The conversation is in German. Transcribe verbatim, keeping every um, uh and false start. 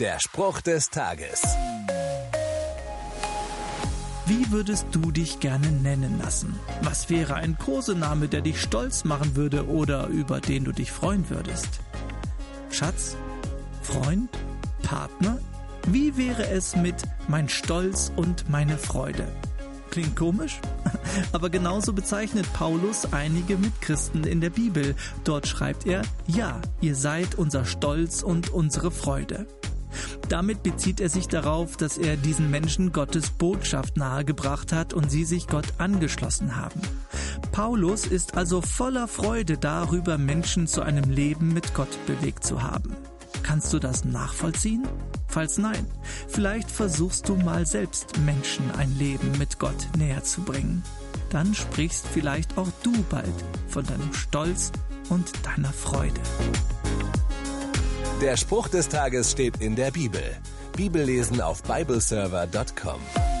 Der Spruch des Tages. Wie würdest du dich gerne nennen lassen? Was wäre ein Kosename, der dich stolz machen würde oder über den du dich freuen würdest? Schatz? Freund? Partner? Wie wäre es mit mein Stolz und meine Freude? Klingt komisch? Aber genauso bezeichnet Paulus einige Mitchristen in der Bibel. Dort schreibt er, ja, ihr seid unser Stolz und unsere Freude. Damit bezieht er sich darauf, dass er diesen Menschen Gottes Botschaft nahegebracht hat und sie sich Gott angeschlossen haben. Paulus ist also voller Freude darüber, Menschen zu einem Leben mit Gott bewegt zu haben. Kannst du das nachvollziehen? Falls nein, vielleicht versuchst du mal selbst Menschen ein Leben mit Gott näher zu bringen. Dann sprichst vielleicht auch du bald von deinem Stolz und deiner Freude. Der Spruch des Tages steht in der Bibel. Bibellesen auf bibleserver Punkt com.